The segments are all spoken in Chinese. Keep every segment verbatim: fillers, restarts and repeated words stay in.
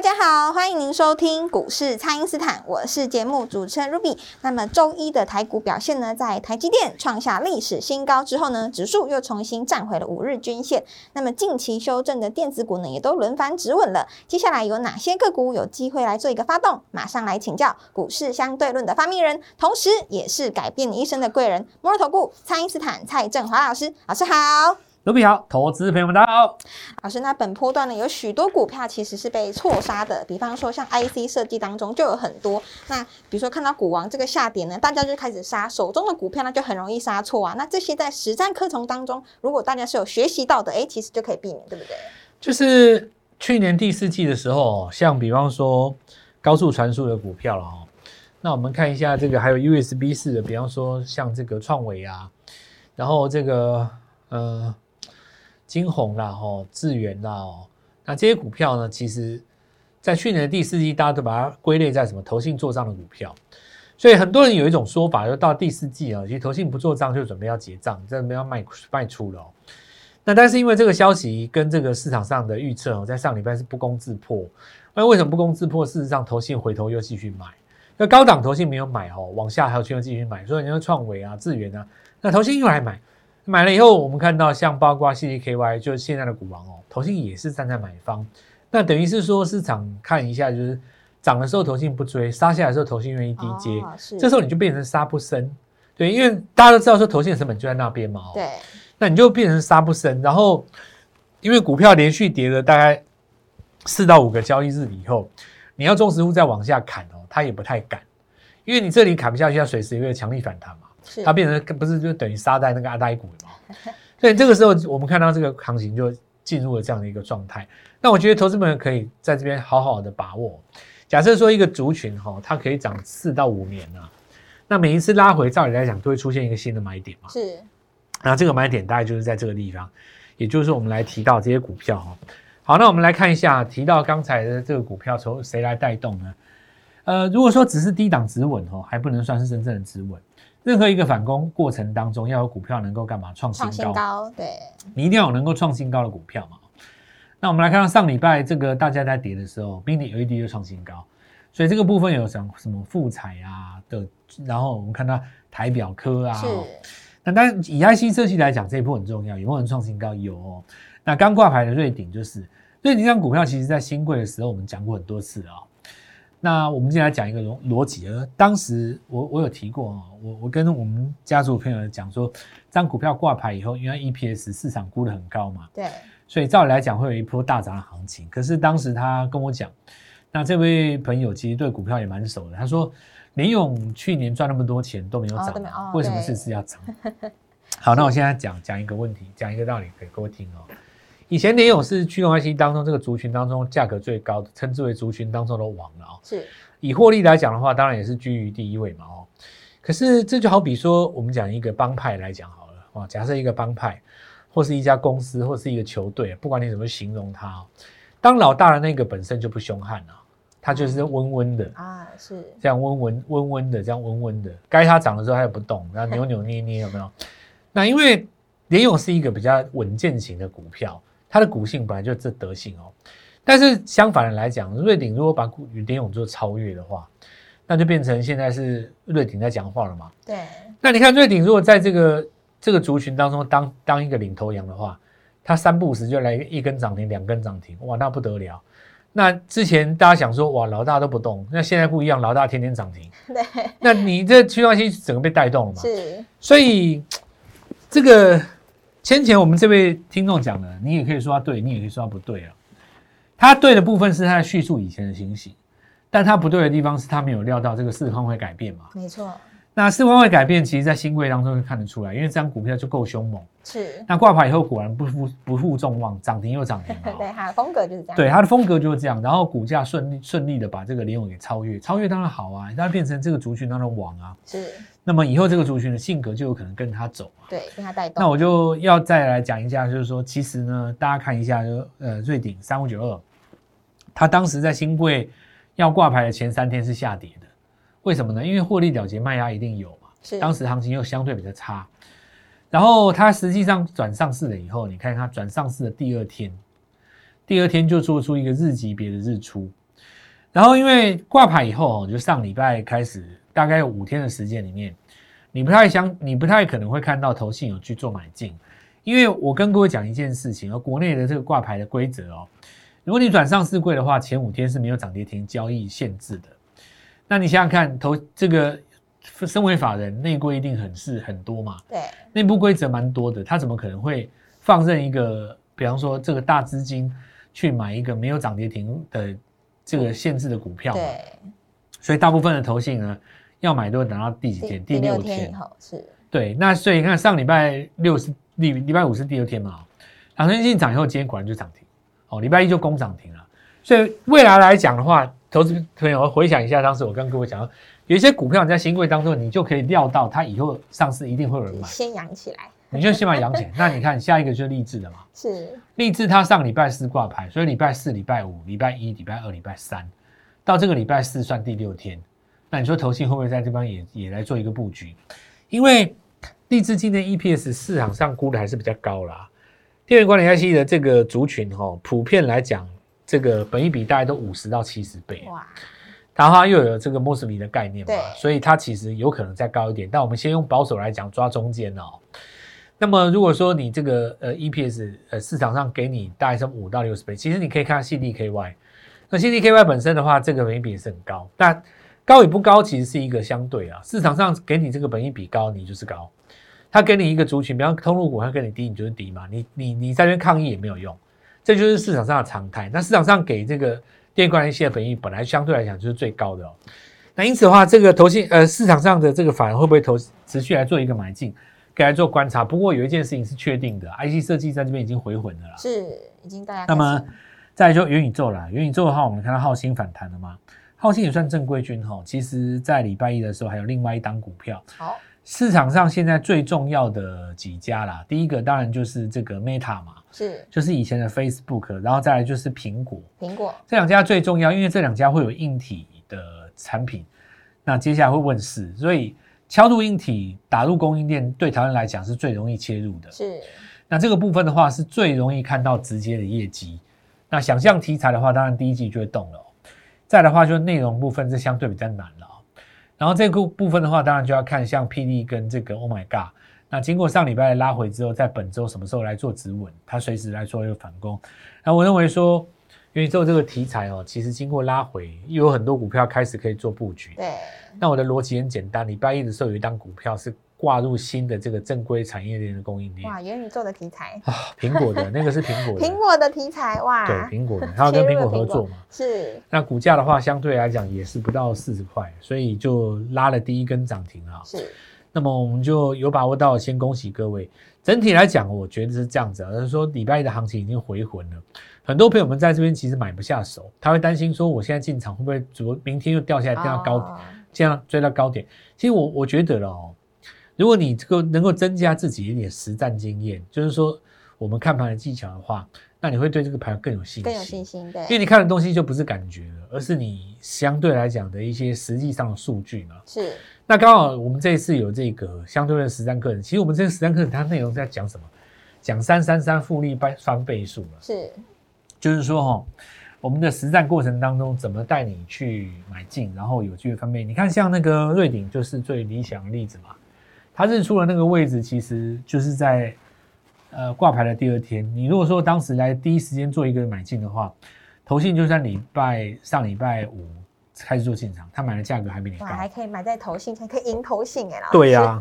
大家好，欢迎您收听股市蔡因斯坦，我是节目主持人 Ruby。 那么周一的台股表现呢，在台积电创下历史新高之后呢，指数又重新站回了五日均线。那么近期修正的电子股呢，也都轮番止稳了。接下来有哪些个股有机会来做一个发动？马上来请教股市相对论的发明人，同时也是改变你一生的贵人，摩尔投顾蔡因斯坦蔡正华老师。老师好。Ruby 好，投资朋友们大家好。老师，那本波段呢，有许多股票其实是被错杀的，比方说像 I C 设计当中就有很多。那比如说看到股王这个下跌呢，大家就开始杀手中的股票，那就很容易杀错啊。那这些在实战课程当中，如果大家是有学习到的，哎，其实就可以避免，对不对？就是去年第四季的时候，像比方说高速传输的股票了哦。那我们看一下这个，还有 U S B 四的，比方说像这个创维啊，然后这个呃。金鸿啦、哦、智源啦、哦、那这些股票呢，其实在去年的第四季，大家都把它归类在什么投信做账的股票。所以很多人有一种说法，就到第四季啊，其实投信不做账就准备要结账，准备要 卖, 卖出了、哦。那但是因为这个消息跟这个市场上的预测、哦、在上礼拜是不攻自破。那为什么不攻自破？事实上投信回头又继续买，那高档投信没有买、哦、往下还有继续买，所以你说创维啊、智源啊，那投信又来买。买了以后，我们看到像包括 C D K Y 就是现在的股王哦，投信也是站在买方。那等于是说市场看一下，就是涨的时候投信不追，杀下来的时候投信愿意低接、哦，这时候你就变成杀不升，对，因为大家都知道说投信的成本就在那边嘛、哦，对，那你就变成杀不升。然后因为股票连续跌了大概四到五个交易日以后，你要中实户再往下砍哦，它也不太敢，因为你这里砍不下去，它随时也会强力反弹嘛。它变成不是就等于杀在那个阿呆股嘛？所以这个时候我们看到这个行情就进入了这样的一个状态。那我觉得投资们可以在这边好好的把握。假设说一个族群、哦、它可以涨四到五年啊，那每一次拉回，照理来讲都会出现一个新的买点嘛。是。然后这个买点大概就是在这个地方，也就是我们来提到这些股票、哦。好，那我们来看一下提到刚才的这个股票从谁来带动呢？呃，如果说只是低档止稳、哦、还不能算是真正的止稳。任何一个反攻过程当中，要有股票能够干嘛？创新高。创新高，对。你一定要有能够创新高的股票嘛。那我们来看到上礼拜这个大家在跌的时候， mini L E D 就创新高，所以这个部分有什么富彩啊的，然后我们看到台表科啊。是。那当然以 I C 设计来讲，这一波很重要，有没有人创新高？有哦。那刚挂牌的瑞鼎就是，瑞鼎这张股票其实在新贵的时候我们讲过很多次啊、哦。那我们今天来讲一个逻辑，当时 我, 我有提过、哦、我, 我跟我们家族朋友讲说，当股票挂牌以后，因为 E P S 市场估得很高嘛，对，所以照理来讲会有一波大涨的行情。可是当时他跟我讲，那这位朋友其实对股票也蛮熟的，他说联咏去年赚那么多钱都没有涨、哦哦、为什么这次要涨？好，那我现在讲讲一个问题，讲一个道理给各位听哦。以前联咏是驱动 I C 当中这个族群当中价格最高的，称之为族群当中的王了、哦、是。以获利来讲的话，当然也是居于第一位嘛、哦、可是这就好比说，我们讲一个帮派来讲好了、哦、假设一个帮派，或是一家公司，或是一个球队，不管你怎么形容它、哦，当老大的那个本身就不凶悍了、啊，他就是温温的啊，是这样温温温温的，这样温温的，该他涨的时候他也不动，然后扭扭捏 捏, 捏有没有？那因为联咏是一个比较稳健型的股票。它的股性本来就这德性哦，但是相反的来讲，瑞鼎如果把联咏做超越的话，那就变成现在是瑞鼎在讲话了嘛。对。那你看瑞鼎如果在这个这个族群当中当当一个领头羊的话，它三不五时就来一根涨停，两根涨停，哇，那不得了。那之前大家想说，哇，老大都不动，那现在不一样，老大天天涨停。对。那你这驱动性整个被带动了嘛？是。所以这个。先前我们这位听众讲的，你也可以说他对，你也可以说他不对啊。他对的部分是他在叙述以前的情形，但他不对的地方是他没有料到这个市况会改变嘛。没错。那四万位改变，其实在新贵当中就看得出来，因为这张股票就够凶猛。是。那挂牌以后果然不负不负众望，涨停又涨停。对，它的风格就是这样。对，它的风格就是这样，然后股价顺利顺利的把这个联咏给超越，超越当然好啊，它变成这个族群当中王啊。是。那么以后这个族群的性格就有可能跟它走啊。对，跟它带动。那我就要再来讲一下，就是说，其实呢，大家看一下，就呃，瑞鼎三五九二，它当时在新贵要挂牌的前三天是下跌的。为什么呢？因为获利了结卖压一定有嘛，当时行情又相对比较差，然后它实际上转上市了以后，你看它转上市的第二天，第二天就做出一个日级别的日出，然后因为挂牌以后就上礼拜开始，大概有五天的时间里面，你不太想，你不太可能会看到投信有去做买进，因为我跟各位讲一件事情，而国内的这个挂牌的规则哦，如果你转上市柜的话，前五天是没有涨跌停交易限制的。那你想想看，投这个身为法人内规一定很是很多嘛？对，内部规则蛮多的，他怎么可能会放任一个，比方说这个大资金去买一个没有涨跌停的这个限制的股票嘛？对，所以大部分的投信呢，要买都会等到第几天？第六天以后是。对，那所以你看上礼拜六是礼礼拜五是第六天嘛？两天进场以后，今天果然就涨停，哦，礼拜一就攻涨停了。所以未来来讲的话，投资朋友回想一下，当时我跟各位讲，有一些股票你在新贵当中，你就可以料到它以后上市一定会有人买，先养起来，你就先把它养起来。那你看下一个就是励志的嘛，是励志，它上礼拜四挂牌，所以礼拜四、礼拜五、礼拜一、礼拜二、礼拜三，到这个礼拜四算第六天。那你说投信会不会在这边也也来做一个布局？因为励志今天 E P S 市场上估的还是比较高啦。电源管理 I C 的这个族群哦，普遍来讲，这个本益比大概都五十到七十倍，哇，它又有这个莫斯比的概念嘛，所以它其实有可能再高一点，但我们先用保守来讲，抓中间哦。那么如果说你这个呃 E P S 呃市场上给你大概是五到六十倍，其实你可以看 C D K Y， 那 C D K Y 本身的话，这个本益比也是很高，但高与不高其实是一个相对啊，市场上给你这个本益比高，你就是高，它给你一个族群，比方通路股，它给你低，你就是低嘛，你你你在那边抗议也没有用。这就是市场上的常态。那市场上给这个电管 I C 的本益本来相对来讲就是最高的哦。那因此的话，这个投信呃市场上的这个法人会不会投持续来做一个买进，给来做观察？不过有一件事情是确定的 ，I C 设计在这边已经回魂了啦。是，已经大家。那么再来就元宇宙啦，元宇宙的话，我们看到浩兴反弹了嘛？浩兴也算正规军哦。其实，在礼拜一的时候还有另外一档股票。好，市场上现在最重要的几家啦，第一个当然就是这个 Meta 嘛。是，就是以前的 Facebook， 然后再来就是苹果，苹果这两家最重要，因为这两家会有硬体的产品，那接下来会问世，所以敲入硬体打入供应链，对台湾来讲是最容易切入的。是，那这个部分的话是最容易看到直接的业绩。那想象题材的话，当然第一季就会动了、哦，再的话就是内容部分是相对比较难了、哦，然后这个部分的话，当然就要看像 P D 跟这个 Oh My God。那经过上礼拜的拉回之后，在本周什么时候来做止稳，它随时来做一个反攻。那我认为说元宇宙这个题材哦，其实经过拉回又有很多股票开始可以做布局。对，那我的逻辑很简单，礼拜一的时候有一档股票是挂入新的这个正规产业链的供应链。哇，元宇宙的题材啊，苹果的那个是苹果的，苹果的题材哇，对，苹果的，它要跟苹果合作嘛。是。那股价的话，相对来讲也是不到四十块，所以就拉了第一根涨停啊。是。那么我们就有把握到，先恭喜各位。整体来讲，我觉得是这样子啊，就是说礼拜一的行情已经回魂了。很多朋友们在这边其实买不下手，他会担心说，我现在进场会不会昨明天又掉下来，掉到高点，这样追到高点。其实我我觉得了哦，如果你这个能够增加自己一点实战经验，就是说我们看盘的技巧的话，那你会对这个盘更有信心，更有信心，对，因为你看的东西就不是感觉了，而是你相对来讲的一些实际上的数据嘛。是。那刚好我们这一次有这个相对的实战课程，其实我们这个实战课程它内容在讲什么？讲三三三复利翻倍数了。是，就是说哈、哦，我们的实战过程当中怎么带你去买进，然后有机会翻倍。你看像那个瑞鼎就是最理想的例子嘛，它日出的那个位置其实就是在呃挂牌的第二天。你如果说当时来第一时间做一个买进的话，投信就算礼拜上礼拜五。开始做进场，他买的价格还比你高，还可以买在投信，还可以赢投信哎，老师。对呀、啊，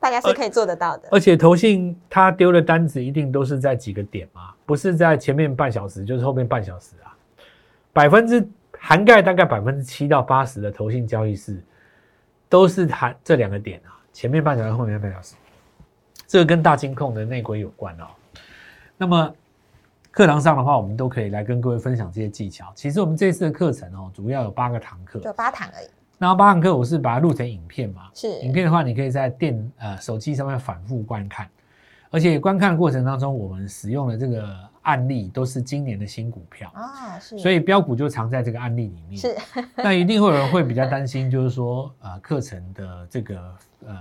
大家是可以做得到的。而且投信他丢的单子一定都是在几个点嘛，不是在前面半小时，就是后面半小时啊。百分之涵盖大概百分之七到八十的投信交易是都是含这两个点啊，前面半小时后面半小时，这个跟大金控的内规有关哦。那么课堂上的话，我们都可以来跟各位分享这些技巧。其实我们这次的课程哦，主要有八个堂课，就八堂而已。那八堂课我是把它录成影片嘛，是影片的话，你可以在电呃手机上面反复观看，而且观看的过程当中，我们使用的这个案例都是今年的新股票啊，是，所以标股就藏在这个案例里面。是，那一定会有人会比较担心，就是说呃课程的这个呃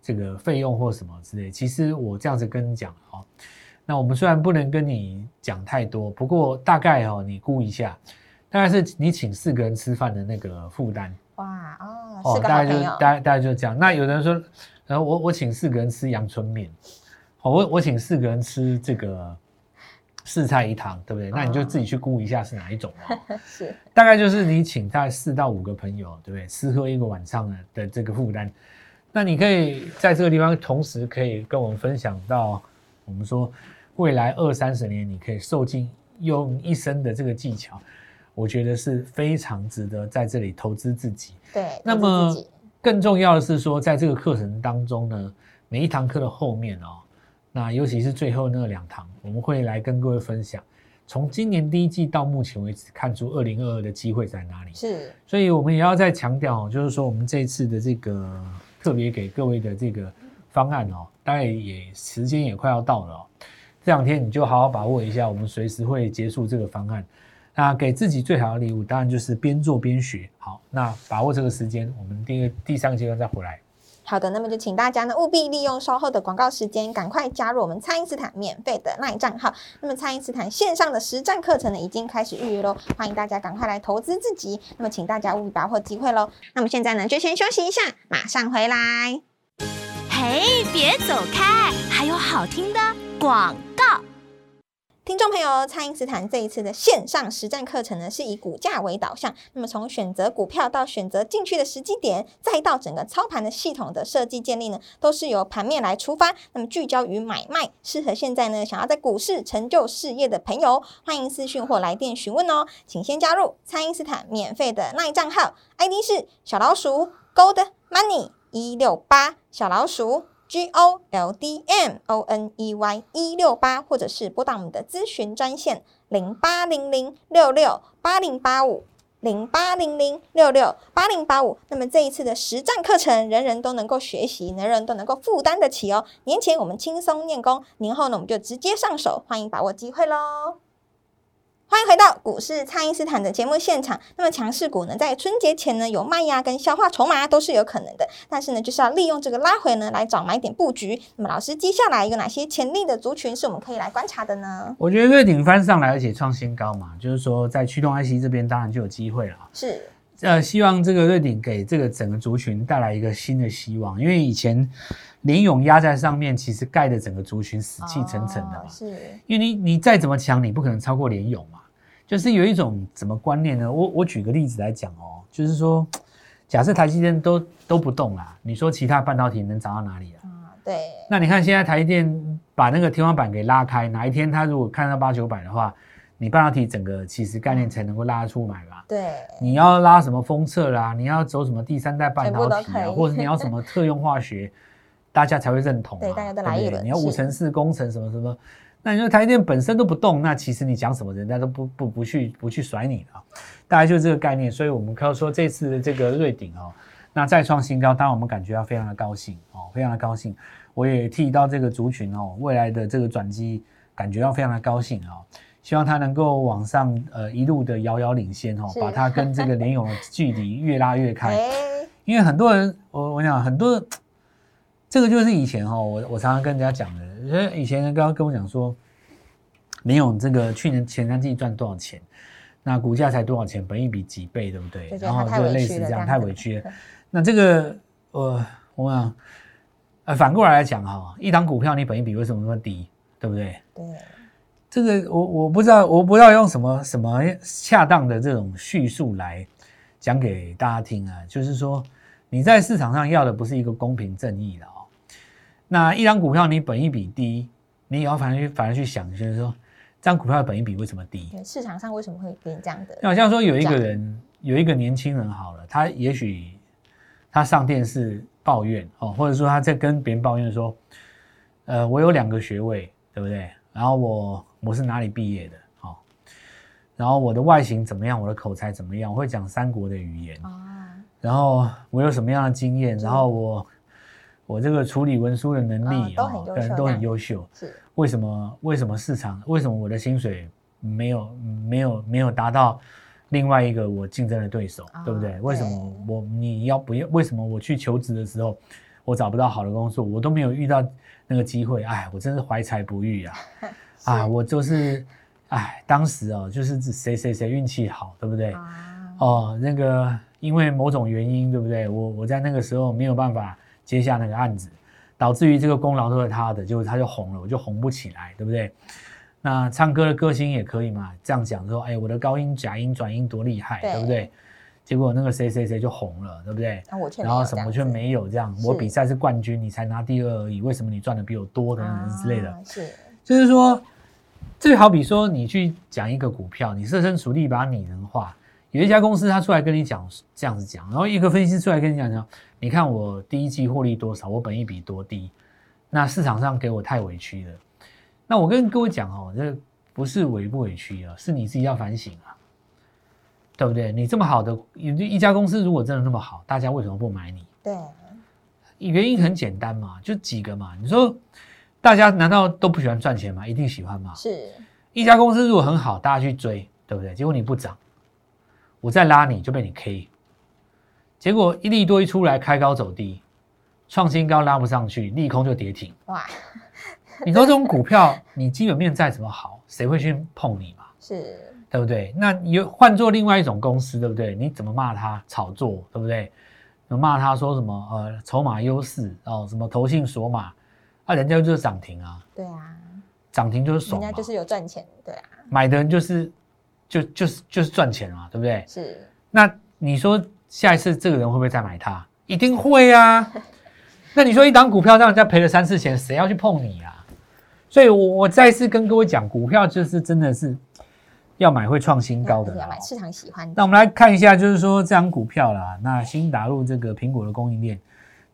这个费用或什么之类。其实我这样子跟你讲哦。那我们虽然不能跟你讲太多，不过大概哦，你估一下，大概是你请四个人吃饭的那个负担。哇哦，四个好朋友，哦、大概就大概大概就这样。那有人说，呃，我我请四个人吃阳春面，哦，我我请四个人吃这个四菜一汤，对不对？那你就自己去估一下是哪一种哦。哦是，大概就是你请大概四到五个朋友，对不对？吃喝一个晚上 的, 的这个负担。那你可以在这个地方，同时可以跟我们分享到，我们说。未来二三十年，你可以受尽用一生的这个技巧，我觉得是非常值得在这里投资自己。对，那么更重要的是说，在这个课程当中呢，每一堂课的后面哦，那尤其是最后那两堂，我们会来跟各位分享，从今年第一季到目前为止，看出二零二二的机会在哪里。是，所以我们也要再强调哦，就是说我们这一次的这个特别给各位的这个方案哦，大概也时间也快要到了哦。这两天你就好好把握一下，我们随时会结束这个方案。那给自己最好的礼物，当然就是边做边学。好，那把握这个时间，我们第二、第三个阶段再回来。好的，那么就请大家呢务必利用稍后的广告时间，赶快加入我们蔡因斯坦免费的 LINE 账号。那么蔡因斯坦线上的实战课程呢已经开始预约咯，欢迎大家赶快来投资自己。那么请大家务必把握机会咯。那么现在呢就先休息一下，马上回来。嘿，别走开，还有好听的广告。听众朋友，蔡因斯坦这一次的线上实战课程呢，是以股价为导向。那么从选择股票到选择进去的时机点，再到整个操盘的系统的设计建立呢，都是由盘面来出发。那么聚焦于买卖，适合现在呢想要在股市成就事业的朋友，欢迎私讯或来电询问哦。请先加入蔡因斯坦免费的 LINE 账号 ，I D 是小老鼠 Goldmoney 一六八 小老鼠。Goldmoney 一六八 或者是拨打我们的咨询专线零八零零 六六 八零八五 零八零零 六六 八零八五。那么这一次的实战课程，人人都能够学习，人人都能够负担得起哦。年前我们轻松练功，年后呢我们就直接上手，欢迎把握机会咯。欢迎回到股市蔡因斯坦的节目现场。那么强势股呢，在春节前呢有卖压跟消化筹码都是有可能的，但是呢就是要利用这个拉回呢来找买点布局。那么老师，接下来有哪些潜力的族群是我们可以来观察的呢？我觉得月顶翻上来而且创新高嘛，就是说在驱动 I C 这边当然就有机会了。是，呃，希望这个月顶给这个整个族群带来一个新的希望，因为以前联咏压在上面，其实盖的整个族群死气沉沉的嘛。哦、是，因为你你再怎么强，你不可能超过联咏嘛。就是有一种怎么观念呢？我我举个例子来讲哦，就是说，假设台积电都都不动啦，你说其他半导体能涨到哪里啊？嗯、对。那你看现在台积电把那个天花板给拉开，哪一天它如果看到八九百的话？你半导体整个其实概念才能够拉出来嘛？对，你要拉什么封测啦，你要走什么第三代半导体啊，或者你要什么特用化学，大家才会认同嘛。对，大家都来一轮。你要无尘室工程什么什么，那你说台积电本身都不动，那其实你讲什么人家都不不不去不去甩你了，大概就是这个概念。所以我们可以说这次的这个瑞鼎哦，那再创新高，当然我们感觉到非常的高兴哦，非常的高兴。我也提到这个族群哦，未来的这个转机感觉到非常的高兴哦。希望它能够往上，呃，一路的遥遥领先哦，把它跟这个联咏的距离越拉越开。因为很多人，我我想很多，这个就是以前哦，我我常常跟人家讲的，以前人刚刚跟我讲说，联咏这个去年前三季赚多少钱，那股价才多少钱，本益比几倍，对不对？然后就类似这样，太委屈了。那这个，呃，我想，呃，反过来来讲哈，一档股票你本益比为什么那么低，对不对？对。这个我我不知道，我不知道用什么什么恰当的这种叙述来讲给大家听啊，就是说你在市场上要的不是一个公平正义的哦。那一张股票你本益比低，你也要反而去反而去想，就是说这张股票的本益比为什么低？市场上为什么会变这样的？好像说有一个人有一个年轻人好了，他也许他上电视抱怨哦，或者说他在跟别人抱怨说，呃，我有两个学位，对不对？然后我我是哪里毕业的？哦，然后我的外形怎么样？我的口才怎么样？我会讲三国的语言。哦，然后我有什么样的经验？然后我我这个处理文书的能力，哦，哦，都很优秀，都很优秀。是为什么？为什么市场？为什么我的薪水没有没有没有达到另外一个我竞争的对手，哦，对不对？为什么我你要不要？为什么我去求职的时候，我找不到好的工作，我都没有遇到那个机会？哎，我真是怀才不遇啊！啊，我就是哎，当时哦，就是谁谁谁运气好，对不对？哦，哦那个。因为某种原因，对不对？我我在那个时候没有办法接下那个案子，导致于这个功劳都是他的，结果他就红了，我就红不起来，对不对？那唱歌的歌星也可以嘛，这样讲说，哎，我的高音、假音、转音多厉害， 对， 对不对？结果那个谁谁谁就红了，对不对？啊，我却没有，然后什么却没有这样，我比赛是冠军，你才拿第二而已，为什么你赚的比我多等等之类的？啊，是，就是说，这好比说你去讲一个股票，你设身处地把拟人化。有一家公司他出来跟你讲这样子讲，然后一个分析师出来跟你讲讲，你看我第一季获利多少，我本益比多低，那市场上给我太委屈了。那我跟各位讲哦，这不是委不委屈啊，是你自己要反省啊，对不对？你这么好的一家公司，如果真的那么好，大家为什么不买你？对，原因很简单嘛，就几个嘛。你说大家难道都不喜欢赚钱吗？一定喜欢吗？是。一家公司如果很好，大家去追，对不对？结果你不涨。我再拉你就被你 K， 结果一利多一出来开高走低，创新高拉不上去，利空就跌停。哇！你说这种股票，你基本面再怎么好，谁会去碰你嘛？是，对不对？那你换做另外一种公司，对不对？你怎么骂他炒作，对不对？骂他说什么呃筹码优势哦，什么投信锁码，啊人家就是涨停啊。对啊，涨停就是爽嘛，人家就是有赚钱，对啊，买的人就是。就就是就是赚钱嘛，对不对？是。那你说下一次这个人会不会再买它？一定会啊。那你说一档股票让人家赔了三四千，谁要去碰你啊？所以我，我我再次跟各位讲，股票就是真的是要买会创新高的，要买市场喜欢的。那我们来看一下，就是说这档股票啦，那新打入这个苹果的供应链，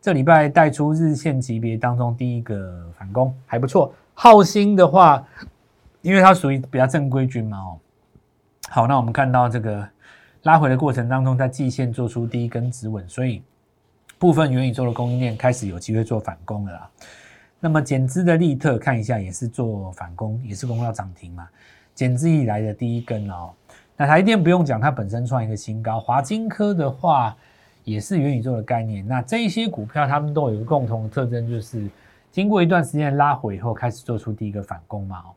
这礼拜带出日线级别当中第一个反攻，还不错。浩兴的话，因为它属于比较正规军嘛，哦。好，那我们看到这个拉回的过程当中，在季线做出第一根止稳，所以部分元宇宙的供应链开始有机会做反攻了啦。那么减资的利特看一下，也是做反攻，也是攻到涨停嘛，减资以来的第一根哦。那台积电不用讲，它本身创一个新高。华金科的话也是元宇宙的概念。那这一些股票它们都有一个共同的特征，就是经过一段时间拉回以后，开始做出第一个反攻嘛哦。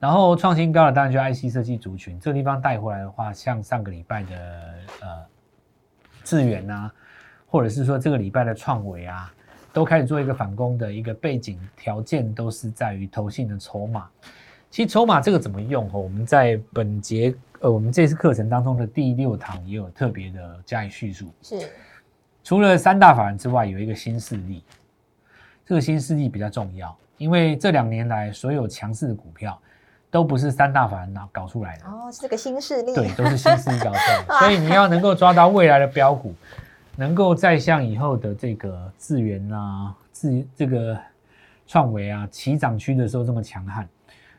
然后创新高的当然就 I C 设计族群，这个地方带回来的话，像上个礼拜的呃智原啊，或者是说这个礼拜的创维啊，都开始做一个反攻的一个背景条件，都是在于投信的筹码。其实筹码这个怎么用哦？我们在本节呃我们这次课程当中的第六堂也有特别的加以叙述。是，除了三大法人之外，有一个新势力，这个新势力比较重要，因为这两年来所有强势的股票。都不是三大法人搞出来的哦，是个新势力，对，都是新势力搞出来的。所以你要能够抓到未来的标股，能够再像以后的这个智原啊、智这个创维啊起涨区的时候这么强悍，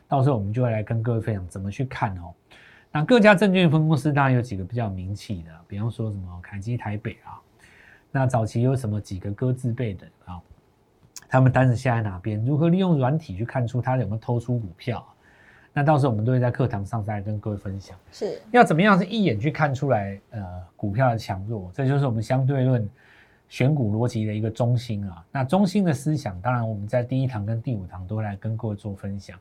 到时候我们就会来跟各位分享怎么去看哦。那各家证券分公司当然有几个比较名气的，比方说什么凯基台北啊，那早期有什么几个鸽字辈的啊，他们单子下在哪边，如何利用软体去看出他有没有偷出股票啊？那到时候我们都会在课堂上再跟各位分享，是要怎么样是一眼去看出来呃股票的强弱，这就是我们相对论选股逻辑的一个中心啊。那中心的思想，当然我们在第一堂跟第五堂都会来跟各位做分享。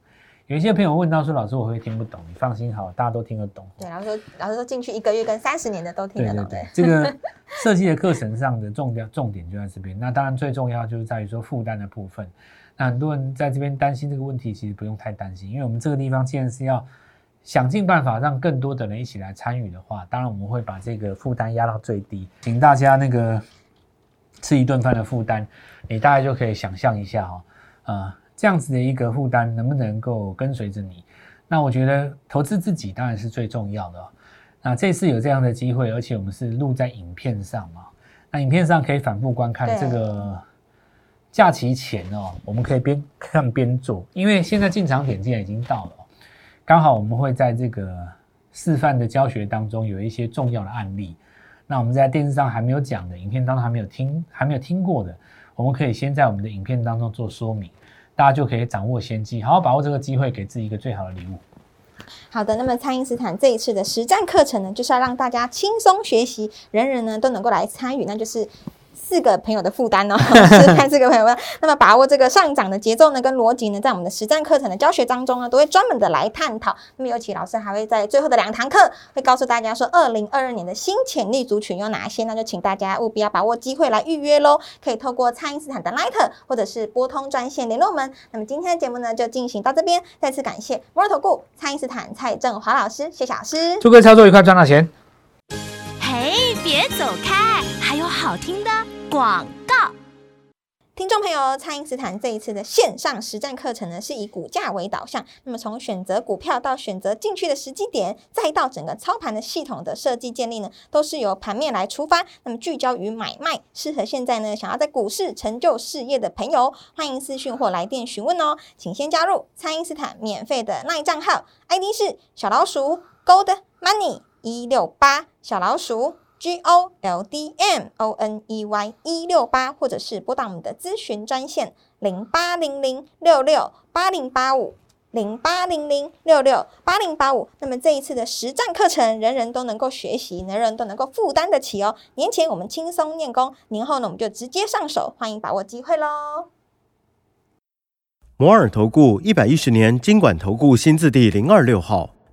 有一些朋友问到说，老师我会听不懂，你放心好，大家都听得懂。对，老师说老师说进去一个月跟三十年的都听得懂。对对对，这个设计的课程上的重点重点就在这边。那当然最重要就是在于说负担的部分。那很多人在这边担心这个问题，其实不用太担心，因为我们这个地方既然是要想尽办法让更多的人一起来参与的话，当然我们会把这个负担压到最低，请大家那个吃一顿饭的负担，你大概就可以想象一下哦，呃，这样子的一个负担能不能够跟随着你？那我觉得投资自己当然是最重要的哦。那这次有这样的机会，而且我们是录在影片上嘛。那影片上可以反复观看这个假期前哦，我们可以边看边做，因为现在进场点既然已经到了，刚好我们会在这个示范的教学当中有一些重要的案例，那我们在电视上还没有讲的，影片当中还没有听还没有听过的，我们可以先在我们的影片当中做说明，大家就可以掌握先机，好好把握这个机会，给自己一个最好的礼物。好的，那么蔡因斯坦这一次的实战课程呢，就是要让大家轻松学习，人人呢都能够来参与，那就是四个朋友的负担哦，是看四个朋友。那么把握这个上涨的节奏呢，跟逻辑呢，在我们的实战课程的教学当中呢，都会专门的来探讨。那么尤其老师还会在最后的两堂课，会告诉大家说，二零二二年的新潜力族群有哪些？那就请大家务必要把握机会来预约喽。可以透过蔡因斯坦的 LINE 或者是拨通专线联络我们。那么今天的节目呢，就进行到这边，再次感谢摩尔投顾蔡因斯坦蔡正华老师，谢谢老师，祝各位操作愉快，赚到钱。嘿，别走开，还有好听的。广告，听众朋友，蔡因斯坦这一次的线上实战课程呢，是以股价为导向，那么从选择股票到选择进去的时机点，再到整个操盘的系统的设计建立呢，都是由盘面来出发，那么聚焦于买卖，适合现在呢想要在股市成就事业的朋友，欢迎私讯或来电询问哦，请先加入蔡因斯坦免费的 LINE 账号 ，I D 是小老鼠 Goldmoney 一六八 小老鼠。Goldmoney 一六八 或者是拨打我们的咨询专线零八零零 六六 八零八五 零八零零 六六 八零八五。那么这一次的实战课程，人人都能够学习，人人都能够负担得起哦。年前我们轻松练功，年后呢我们就直接上手，欢迎把握机会咯。摩尔投顾一百一十年金管投顾新字第零二六号。